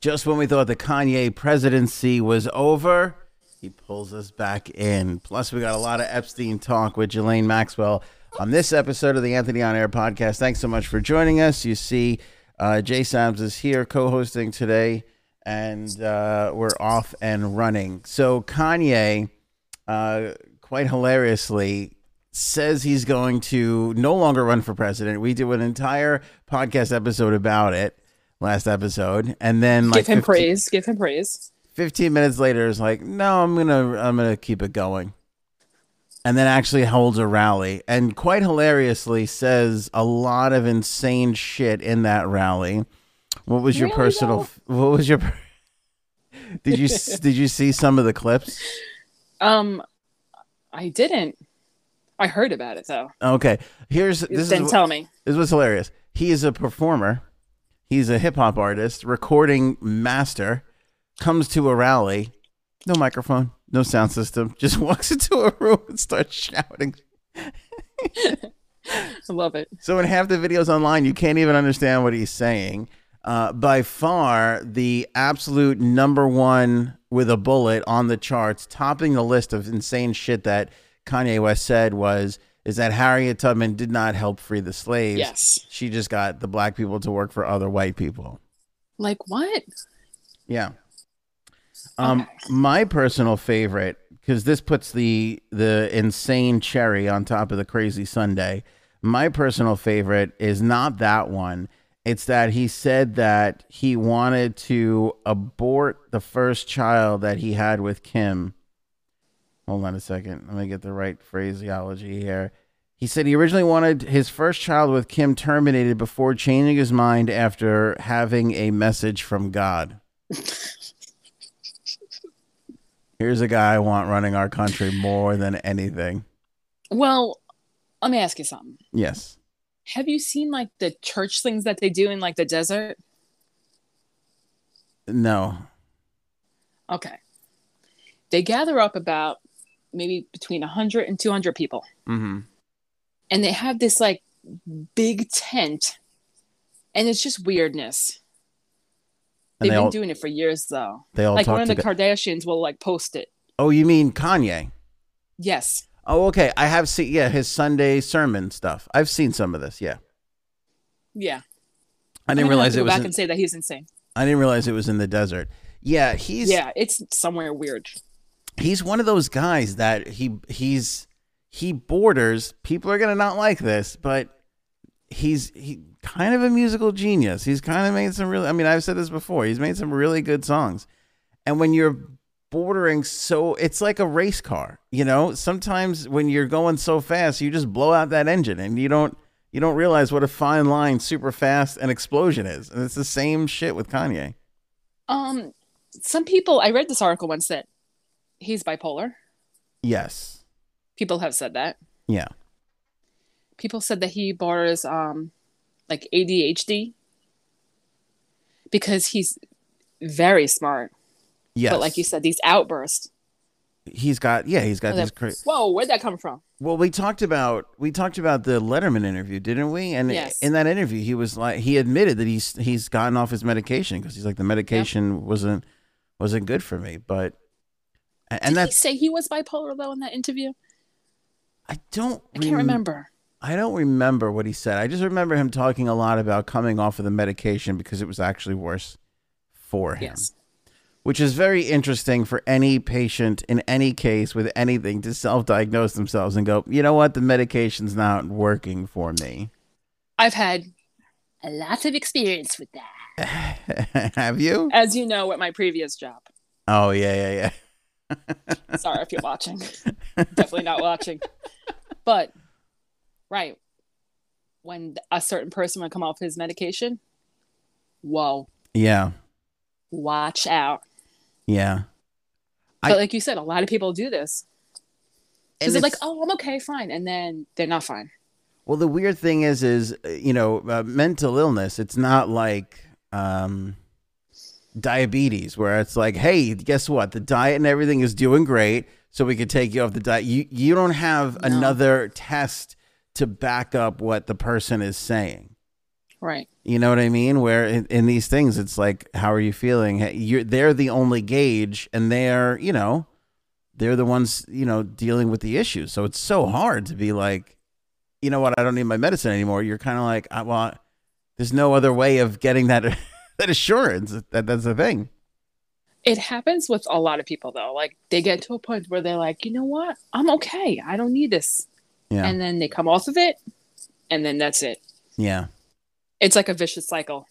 Just when we thought the Kanye presidency was over, he pulls us back in. Plus, we got a lot of Epstein talk with Ghislaine Maxwell on this episode of the Anthony On Air podcast. Thanks so much for joining us. You see, Jay Sabs is here co-hosting today, and we're off and running. So Kanye, quite hilariously, says he's going to no longer run for president. We do an entire podcast episode about it last episode, and then like give him praise. 15 minutes later is like, no, I'm gonna keep it going, and then actually holds a rally and quite hilariously says a lot of insane shit in that rally. What was your did you see some of the clips? I didn't. I heard about it though. Okay. This was hilarious. He is a performer. He's a hip hop artist, recording master, comes to a rally, no microphone, no sound system, just walks into a room and starts shouting. I love it. So in half the videos online, you can't even understand what he's saying. By far, the absolute number one with a bullet on the charts, topping the list of insane shit that Kanye West said is that Harriet Tubman did not help free the slaves. Yes. She just got the black people to work for other white people. Like what? Yeah. Okay. My personal favorite, because this puts the insane cherry on top of the crazy sundae. My personal favorite is not that one. It's that he said that he wanted to abort the first child that he had with Kim. Hold on a second. Let me get the right phraseology here. He said he originally wanted his first child with Kim terminated before changing his mind after having a message from God. Here's a guy I want running our country more than anything. Well, let me ask you something. Yes. Have you seen like the church things that they do in like the desert? No. Okay. They gather up about maybe between 100 and 200 people. Mm-hmm. And they have this like big tent, and it's just weirdness. They've been doing it for years though. They all like one of the Kardashians will like post it. Oh, you mean Kanye? Yes. Oh, okay. I have seen, yeah, his Sunday sermon stuff. I've seen some of this. Yeah. Yeah. I didn't realize it was back and say that he's insane. I didn't realize it was in the desert. Yeah. It's somewhere weird. He's one of those guys that he borders. People are going to not like this, but he's kind of a musical genius. He's kind of made some really, I mean, I've said this before, he's made some really good songs. And when you're bordering, so it's like a race car, you know, sometimes when you're going so fast, you just blow out that engine and you don't realize what a fine line, super fast and explosion is. And it's the same shit with Kanye. Some people, I read this article once that he's bipolar. Yes. People have said that. Yeah. People said that he borders like ADHD because he's very smart. Yes. But like you said, these outbursts. He's got these crazy. Whoa, where'd that come from? Well, we talked about the Letterman interview, didn't we? And yes. In that interview, he was like, he admitted that he's gotten off his medication because he's like, the medication wasn't good for me. But and did he say he was bipolar though in that interview? I can't remember. I don't remember what he said. I just remember him talking a lot about coming off of the medication because it was actually worse for him. Yes. Which is very interesting for any patient in any case with anything to self-diagnose themselves and go, you know what? The medication's not working for me. I've had a lot of experience with that. Have you? As you know, at my previous job. Oh, yeah. Sorry if you're watching. Definitely not watching. But, right. When a certain person would come off his medication, whoa. Yeah. Watch out. Yeah. But like you said, a lot of people do this. Because they're like, oh, I'm okay, fine. And then they're not fine. Well, the weird thing is you know, mental illness, it's not like diabetes where it's like, hey, guess what? The diet and everything is doing great, so we could take you off the diet. You don't have another test to back up what the person is saying. Right. You know what I mean? Where in these things, it's like, how are you feeling? They're the only gauge, and they're, you know, they're the ones, you know, dealing with the issues. So it's so hard to be like, you know what? I don't need my medicine anymore. You're kind of like, well, there's no other way of getting that that assurance. That's the thing. It happens with a lot of people, though. Like, they get to a point where they're like, you know what? I'm okay. I don't need this. Yeah. And then they come off of it, and then that's it. Yeah. It's like a vicious cycle.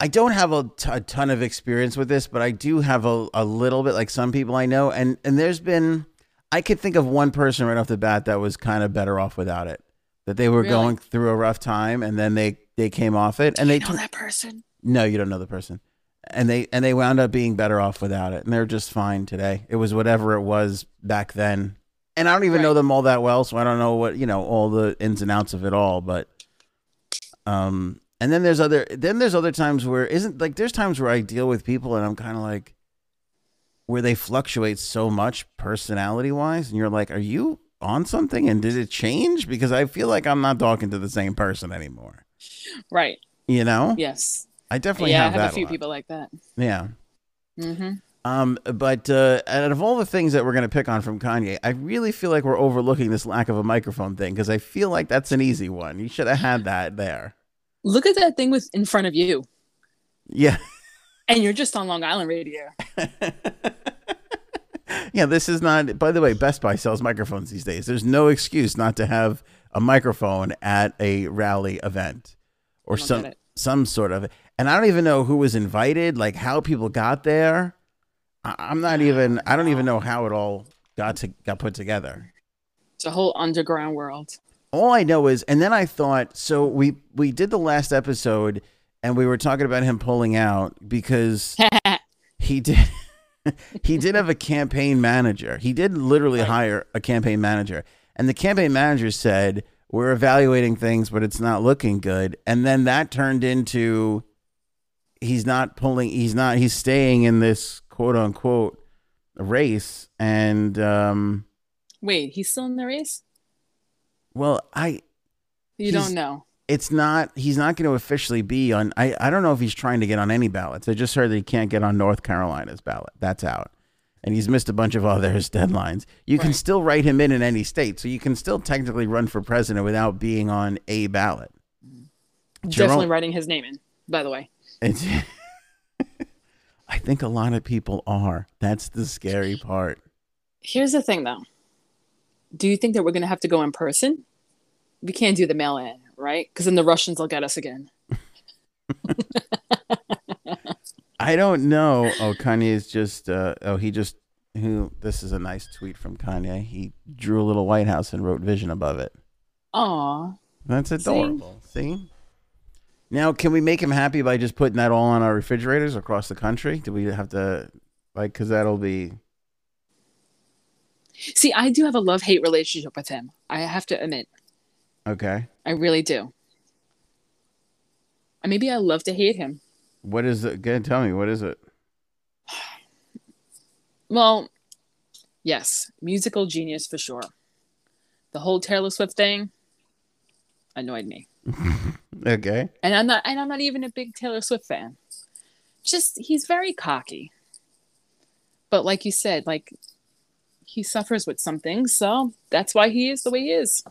I don't have a ton of experience with this, but I do have a little bit, like some people I know. And there's been, I could think of one person right off the bat that was kind of better off without it, that they were going through a rough time, and then they came off it. And do you know that person? No, you don't know the person. And they wound up being better off without it. And they're just fine today. It was whatever it was back then. And I don't even know them all that well. So I don't know what, you know, all the ins and outs of it all, but. And then there's other times where there's times where I deal with people and I'm kind of like, where they fluctuate so much personality wise. And you're like, are you on something? And did it change? Because I feel like I'm not talking to the same person anymore. Right. You know? Yes. I definitely have that. Yeah, I have a few people like that. Yeah. Mm-hmm. But out of all the things that we're going to pick on from Kanye, I really feel like we're overlooking this lack of a microphone thing, because I feel like that's an easy one. You should have had that there. Look at that thing in front of you. Yeah. And you're just on Long Island Radio. Yeah, this is not... By the way, Best Buy sells microphones these days. There's no excuse not to have a microphone at a rally event or some sort of... And I don't even know who was invited, like how people got there. I don't even know how it all got put together. It's a whole underground world. All I know is, and then I thought, so we did the last episode and we were talking about him pulling out because he did have a campaign manager. He did literally hire a campaign manager, and the campaign manager said, we're evaluating things, but it's not looking good. And then that turned into, he's staying in this quote unquote race. And wait, he's still in the race? Well, you don't know. It's not, he's not going to officially be on, I don't know if he's trying to get on any ballots. I just heard that he can't get on North Carolina's ballot. That's out. And he's missed a bunch of others' deadlines. You can still write him in any state. So you can still technically run for president without being on a ballot. Definitely writing his name in, by the way. I think a lot of people are. That's the scary part. Here's the thing, though. Do you think that we're going to have to go in person? We can't do the mail-in, right? Because then the Russians will get us again. I don't know. Oh, Kanye is just... this is a nice tweet from Kanye. He drew a little White House and wrote "Vision" above it. Aw. That's adorable. See? Now, can we make him happy by just putting that all on our refrigerators across the country? Do we have to... Like, because that'll be... See, I do have a love-hate relationship with him. I have to admit. Okay. I really do. Maybe I love to hate him. What is it? Tell me, what is it? Well, yes. Musical genius for sure. The whole Taylor Swift thing annoyed me. Okay. And I'm not even a big Taylor Swift fan. Just, he's very cocky. But like you said, like... He suffers with something, so that's why he is the way he is.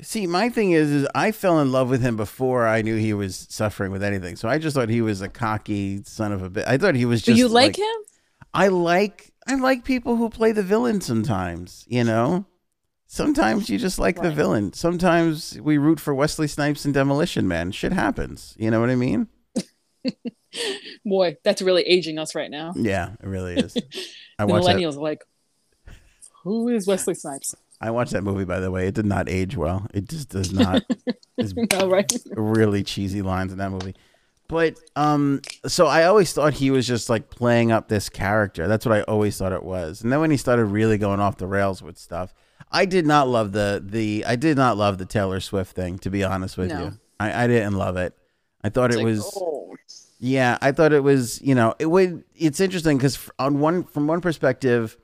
See, my thing is I fell in love with him before I knew he was suffering with anything. So I just thought he was a cocky son of a bitch. I thought he was just... Do you like him? I like people who play the villain sometimes, you know? Sometimes you just like the villain. Sometimes we root for Wesley Snipes and Demolition Man. Shit happens. You know what I mean? Boy, that's really aging us right now. Yeah, it really is. The millennials are like, who is Wesley Snipes? I watched that movie, by the way. It did not age well. It just does not. There's really cheesy lines in that movie. But so I always thought he was just like playing up this character. That's what I always thought it was. And then when he started really going off the rails with stuff, I did not love the Taylor Swift thing, to be honest with you. I didn't love it. I thought yeah, I thought it was, you know, it's interesting because from one perspective,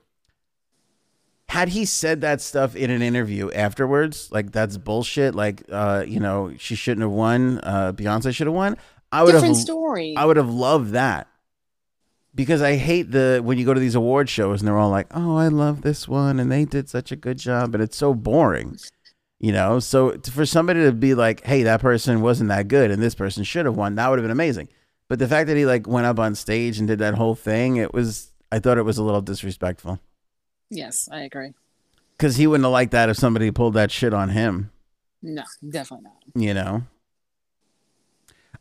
had he said that stuff in an interview afterwards, like that's bullshit, like, you know, she shouldn't have won, Beyonce should have won, I would different have, story. I would have loved that. Because I hate the when you go to these award shows and they're all like, oh, I love this one and they did such a good job, and it's so boring, you know. So for somebody to be like, hey, that person wasn't that good and this person should have won, that would have been amazing. But the fact that he like went up on stage and did that whole thing, it was, I thought it was a little disrespectful. Yes, I agree. Because he wouldn't have liked that if somebody pulled that shit on him. No, definitely not. You know?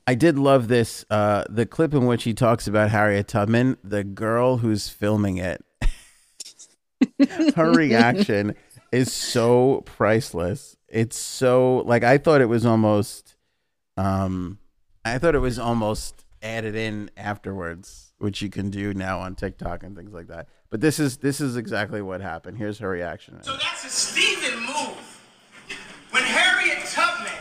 I did love this, the clip in which he talks about Harriet Tubman, the girl who's filming it. Her reaction is so priceless. It's so, like, I thought it was almost, I thought it was almost added in afterwards, which you can do now on TikTok and things like that. But this is exactly what happened. Here's her reaction. So that's a Stephen move. When Harriet Tubman,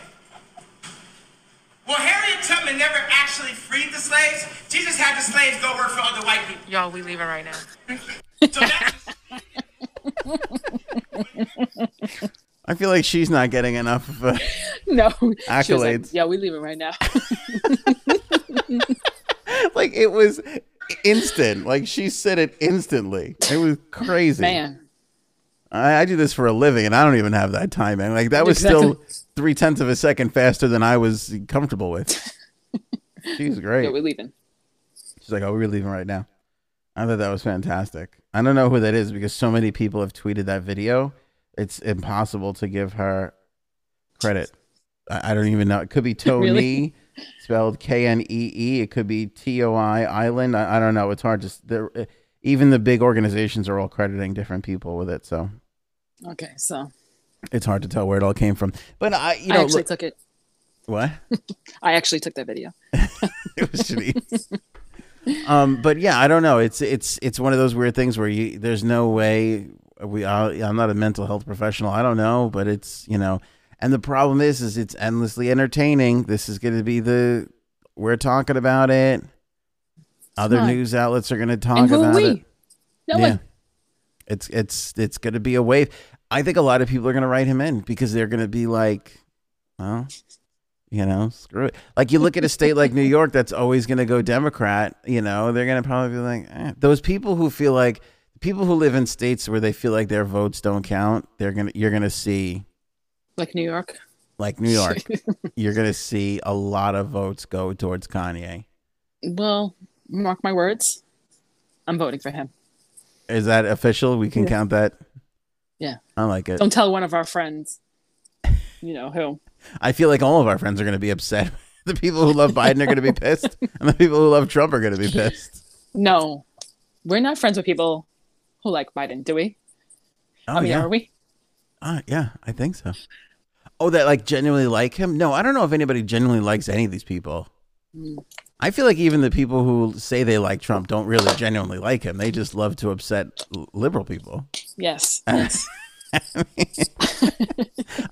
well, Harriet Tubman never actually freed the slaves. She just had the slaves go work for other white people. Y'all, we leaving right now. So that's I feel like she's not getting enough no accolades. Like, yeah, we leaving right now. Like it was instant. Like she said it instantly. It was crazy. Man. I do this for a living and I don't even have that timing. Like that was exactly. Still 0.3 seconds faster than I was comfortable with. She's great. Yeah, we're leaving. She's like, oh, we're leaving right now. I thought that was fantastic. I don't know who that is because so many people have tweeted that video. It's impossible to give her credit. I don't even know. It could be Tony. Really? Spelled Knee. It could be Toi Island. I don't know. It's hard to. Even the big organizations are all crediting different people with it. So, okay, so it's hard to tell where it all came from. But I, you know, I actually took it. What? I actually took that video. It was shitty. But yeah, I don't know. It's one of those weird things where you there's no way we. I'm not a mental health professional. I don't know, but it's you know. And the problem is it's endlessly entertaining. This is going to be the, we're talking about it. Other news outlets are going to talk about it. No one. It's going to be a wave. I think a lot of people are going to write him in because they're going to be like, well, you know, screw it. Like you look at a state like New York, that's always going to go Democrat. You know, they're going to probably be like, eh. Those people who feel like people who live in states where they feel like their votes don't count. You're going to see. Like New York. You're going to see a lot of votes go towards Kanye. Well, mark my words. I'm voting for him. Is that official? We can count that? Yeah. I like it. Don't tell one of our friends. You know who. I feel like all of our friends are going to be upset. The people who love Biden are going to be pissed. And the people who love Trump are going to be pissed. No. We're not friends with people who like Biden, do we? Oh, I mean, yeah. Are we? Yeah, I think so. Oh, that like genuinely like him? No, I don't know if anybody genuinely likes any of these people. I feel like even the people who say they like Trump don't really genuinely like him. They just love to upset liberal people. Yes. I mean,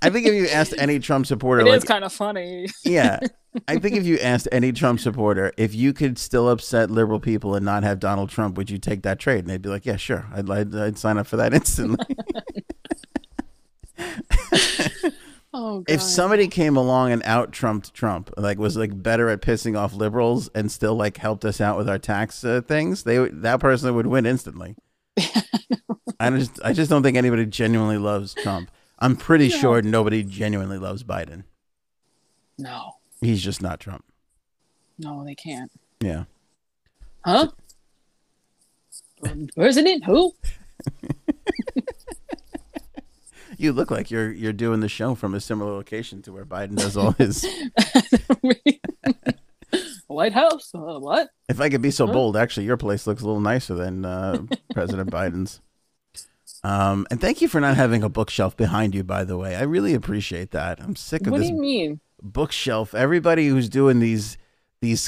I think if you asked any Trump supporter, it's like, kind of funny. Yeah. I think if you asked any Trump supporter, if you could still upset liberal people and not have Donald Trump, would you take that trade? And they'd be like, yeah, sure. I'd sign up for that instantly. Oh, God. If somebody came along and out-trumped Trump, like was like better at pissing off liberals and still like helped us out with our tax things, that person would win instantly. I just don't think anybody genuinely loves Trump. I'm pretty sure nobody genuinely loves Biden. No, he's just not Trump. No, they can't. Yeah. Huh? President? Who? You look like you're doing the show from a similar location to where Biden does all his White House. What? If I could be so bold, actually, your place looks a little nicer than President Biden's. And thank you for not having a bookshelf behind you, by the way. I really appreciate that. I'm sick of this. What do you mean? Bookshelf. Everybody who's doing these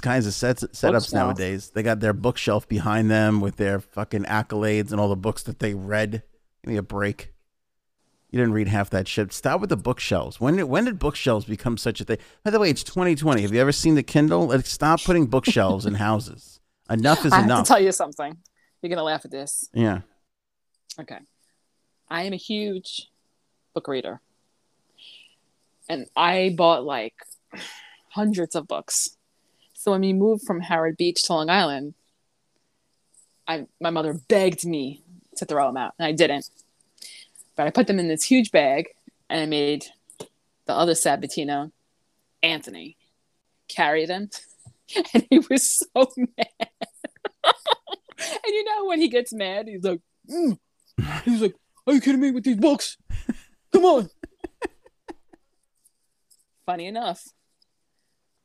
kinds of setups nowadays, they got their bookshelf behind them with their fucking accolades and all the books that they read. Give me a break. You didn't read half that shit. Stop with the bookshelves. When did bookshelves become such a thing? By the way, it's 2020. Have you ever seen the Kindle? Like, stop putting bookshelves in houses. Enough is enough. I have to tell you something. You're going to laugh at this. Yeah. Okay. I am a huge book reader. And I bought like hundreds of books. So when we moved from Howard Beach to Long Island, my mother begged me to throw them out, and I didn't. But I put them in this huge bag, and I made the other Sabatino, Anthony, carry them, and he was so mad. And you know when he gets mad, he's like, "Are you kidding me with these books? Come on!" Funny enough,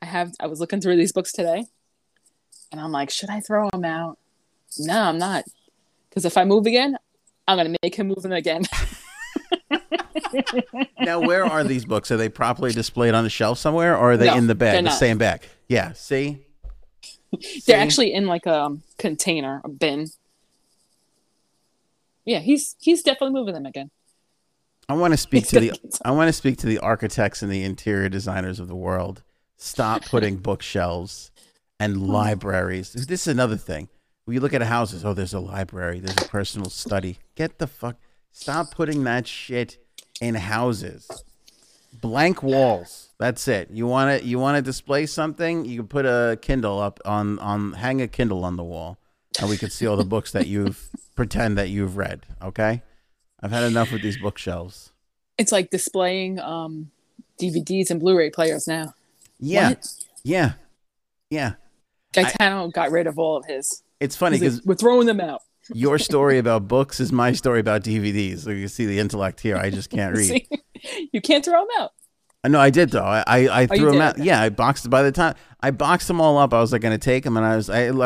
I was looking through these books today, and I'm like, should I throw them out? No, I'm not. Because if I move again, I'm going to make him move in again. Now, where are these books? Are they properly displayed on the shelf somewhere, or are they in the bag, the same bag? Yeah, see? They're actually in like a container, a bin. Yeah, he's definitely moving them again. I want to speak to the architects and the interior designers of the world. Stop putting bookshelves and libraries. This is another thing. When you look at houses, oh, there's a library, there's a personal study. Get the fuck. Stop putting that shit in houses. Blank walls. That's it. You want to display something? You can put a Kindle up hang a Kindle on the wall, and we can see all the books that you've pretend that you've read. Okay. I've had enough with these bookshelves. It's like displaying DVDs and Blu-ray players now. Yeah. What? Yeah. Yeah. Gaetano got rid of all of his. It's funny because we're throwing them out. Your story about books is my story about DVDs. So you see the intellect here. I just can't read. See? You can't throw them out. No, I did, though. I threw them out. Okay. Yeah, I boxed. By the time I boxed them all up, I was like going to take them. And I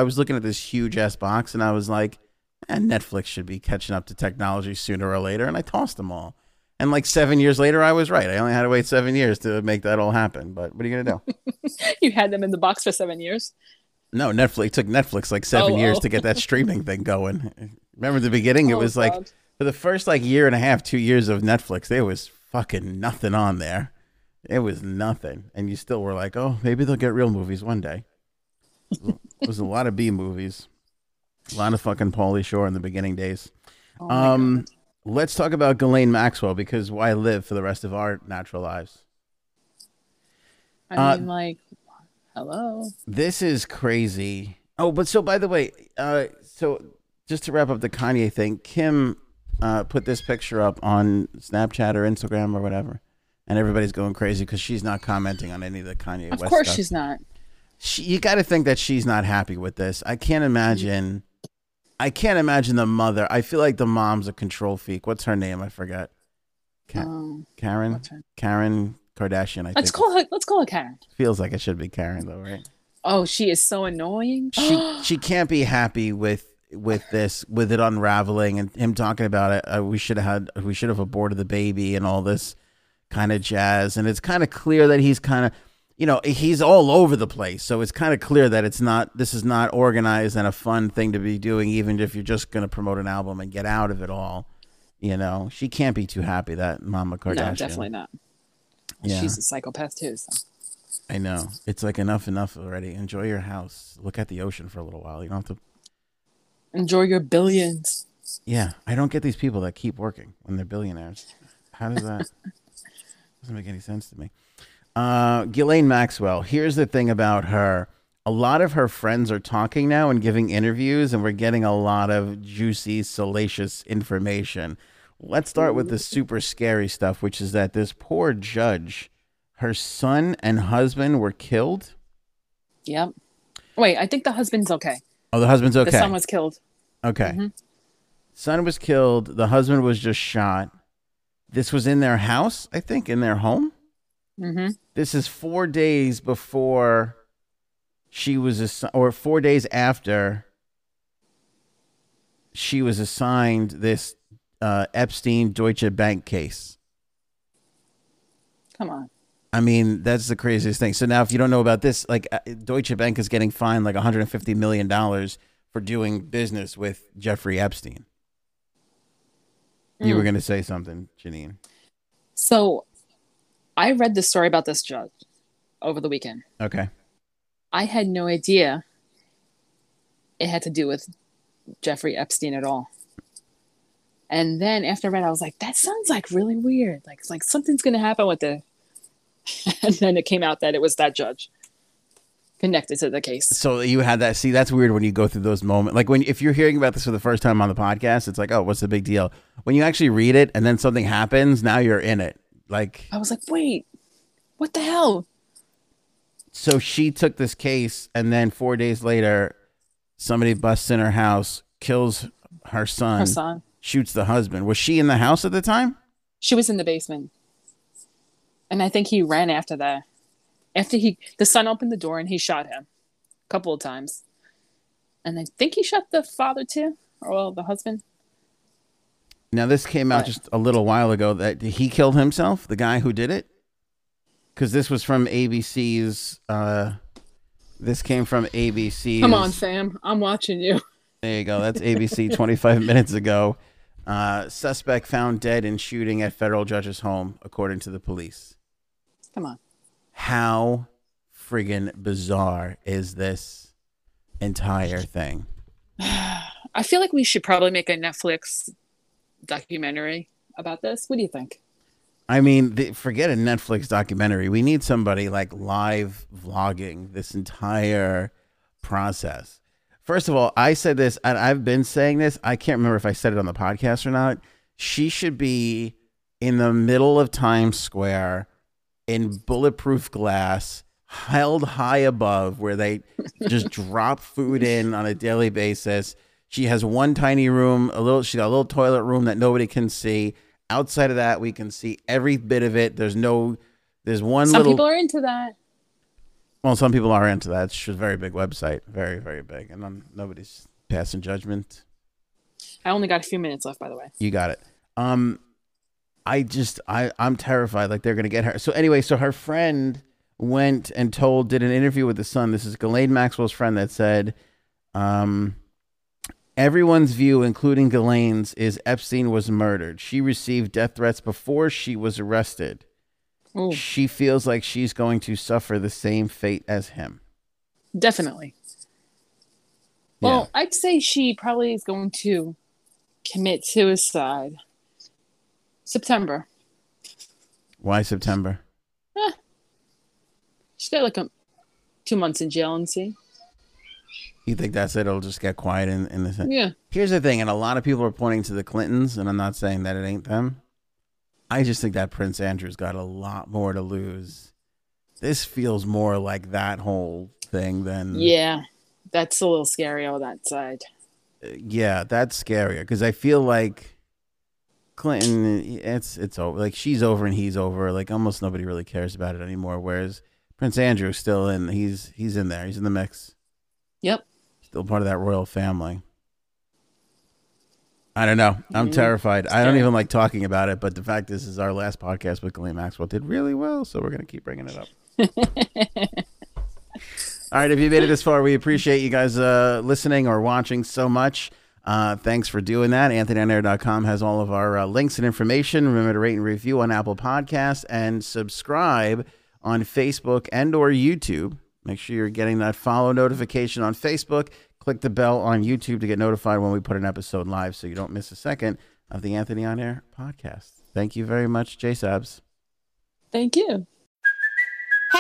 was looking at this huge ass box, and I was like, Netflix should be catching up to technology sooner or later. And I tossed them all. And like 7 years later, I was right. I only had to wait 7 years to make that all happen. But what are you going to do? You had them in the box for 7 years? No, Netflix took like seven years to get that streaming thing going. Remember the beginning? It was like for the first like year and a half, 2 years of Netflix, there was fucking nothing on there. It was nothing. And you still were like, oh, maybe they'll get real movies one day. It was a lot of B movies. A lot of fucking Pauly Shore in the beginning days. Oh, let's talk about Ghislaine Maxwell, because why live for the rest of our natural lives? I mean, like, hello. This is crazy. Oh, but so by the way, so just to wrap up the Kanye thing, Kim put this picture up on Snapchat or Instagram or whatever, and everybody's going crazy because she's not commenting on any of the Kanye West stuff. Of course she's not. You got to think that she's not happy with this. I can't imagine the mother. I feel like the mom's a control freak. What's her name? I forgot. Karen. Karen Kardashian. Let's call her Karen. Feels like it should be Karen though, right? Oh, she is so annoying. She can't be happy with this, with it unraveling and him talking about it. We should have aborted the baby and all this kind of jazz. And it's kind of clear that he's kind of, you know, he's all over the place. So it's kind of clear that this is not organized and a fun thing to be doing, even if you're just going to promote an album and get out of it all. You know, she can't be too happy that Mama Kardashian. No, definitely not. Yeah. She's a psychopath too. So. I know. It's like enough already. Enjoy your house. Look at the ocean for a little while. You don't have to. Enjoy your billions. Yeah. I don't get these people that keep working when they're billionaires. How does that? Doesn't make any sense to me. Ghislaine Maxwell, here's the thing about her. A lot of her friends are talking now and giving interviews, and we're getting a lot of juicy, salacious information. Let's start with the super scary stuff, which is that this poor judge, her son and husband were killed. Yep. Wait, I think the husband's okay. Oh, the husband's okay. The son was killed. Okay. Mm-hmm. Son was killed. The husband was just shot. This was in their house, I think, in their home. Mm-hmm. This is 4 days before she was, 4 days after she was assigned this Epstein Deutsche Bank case. Come on. I mean, that's the craziest thing. So now if you don't know about this, like Deutsche Bank is getting fined like $150 million for doing business with Jeffrey Epstein. You were going to say something, Janine. So I read the story about this judge over the weekend. Okay. I had no idea it had to do with Jeffrey Epstein at all. And then after I read, I was like, that sounds like really weird. Like, it's like something's going to happen with the... And then it came out that it was that judge connected to the case. So you had that. See, that's weird when you go through those moments. Like when, if you're hearing about this for the first time on the podcast, it's like, oh, what's the big deal? When you actually read it and then something happens, now you're in it. Like, I was like, wait, what the hell? So she took this case and then 4 days later, somebody busts in her house, kills her son. Her son. Shoots the husband. Was she in the house at the time? She was in the basement. And I think he ran after that. After the son opened the door and he shot him a couple of times. And I think he shot the father too, or well, the husband. Now this came out just a little while ago that he killed himself, the guy who did it. Because this was from ABC's. This came from ABC. Come on, Sam. I'm watching you. There you go. That's ABC 25 minutes ago. Suspect found dead in shooting at federal judge's home, according to the police. Come on. How friggin' bizarre is this entire thing? I feel like we should probably make a Netflix documentary about this. What do you think? I mean, forget a Netflix documentary. We need somebody like live vlogging this entire process. First of all, I said this, and I've been saying this. I can't remember if I said it on the podcast or not. She should be in the middle of Times Square in bulletproof glass, held high above where they just drop food in on a daily basis. She has one tiny room, she got a little toilet room that nobody can see. Outside of that, we can see every bit of it. There's one little... Some people are into that. Well, some people are into that. It's a very big website. Very, very big. And nobody's passing judgment. I only got a few minutes left, by the way. You got it. I'm terrified. Like, they're going to get her. So anyway, so her friend did an interview with the Sun. This is Ghislaine Maxwell's friend that said, everyone's view, including Ghislaine's, is Epstein was murdered. She received death threats before she was arrested. Ooh. She feels like she's going to suffer the same fate as him. Definitely. Yeah. Well, I'd say she probably is going to commit suicide. September. Why September? She's got like 2 months in jail and see. You think that's it? It'll just get quiet in the sense. Yeah. Here's the thing, and a lot of people are pointing to the Clintons, and I'm not saying that it ain't them. I just think that Prince Andrew's got a lot more to lose. This feels more like that whole thing than... Yeah, that's a little scary on that side. Yeah, that's scarier, because I feel like Clinton, it's over. Like, she's over and he's over. Like, almost nobody really cares about it anymore, whereas Prince Andrew's still in. He's in there. He's in the mix. Yep. Still part of that royal family. I don't know. I'm terrified. I don't even like talking about it, but the fact this is our last podcast with Ghislaine Maxwell did really well, so we're going to keep bringing it up. All right. If you made it this far, we appreciate you guys listening or watching so much. Thanks for doing that. AnthonyOnAir.com has all of our links and information. Remember to rate and review on Apple Podcasts and subscribe on Facebook and or YouTube. Make sure you're getting that follow notification on Facebook. Click the bell on YouTube to get notified when we put an episode live so you don't miss a second of the Anthony On Air podcast. Thank you very much, Jay Sabs. Thank you. Hey,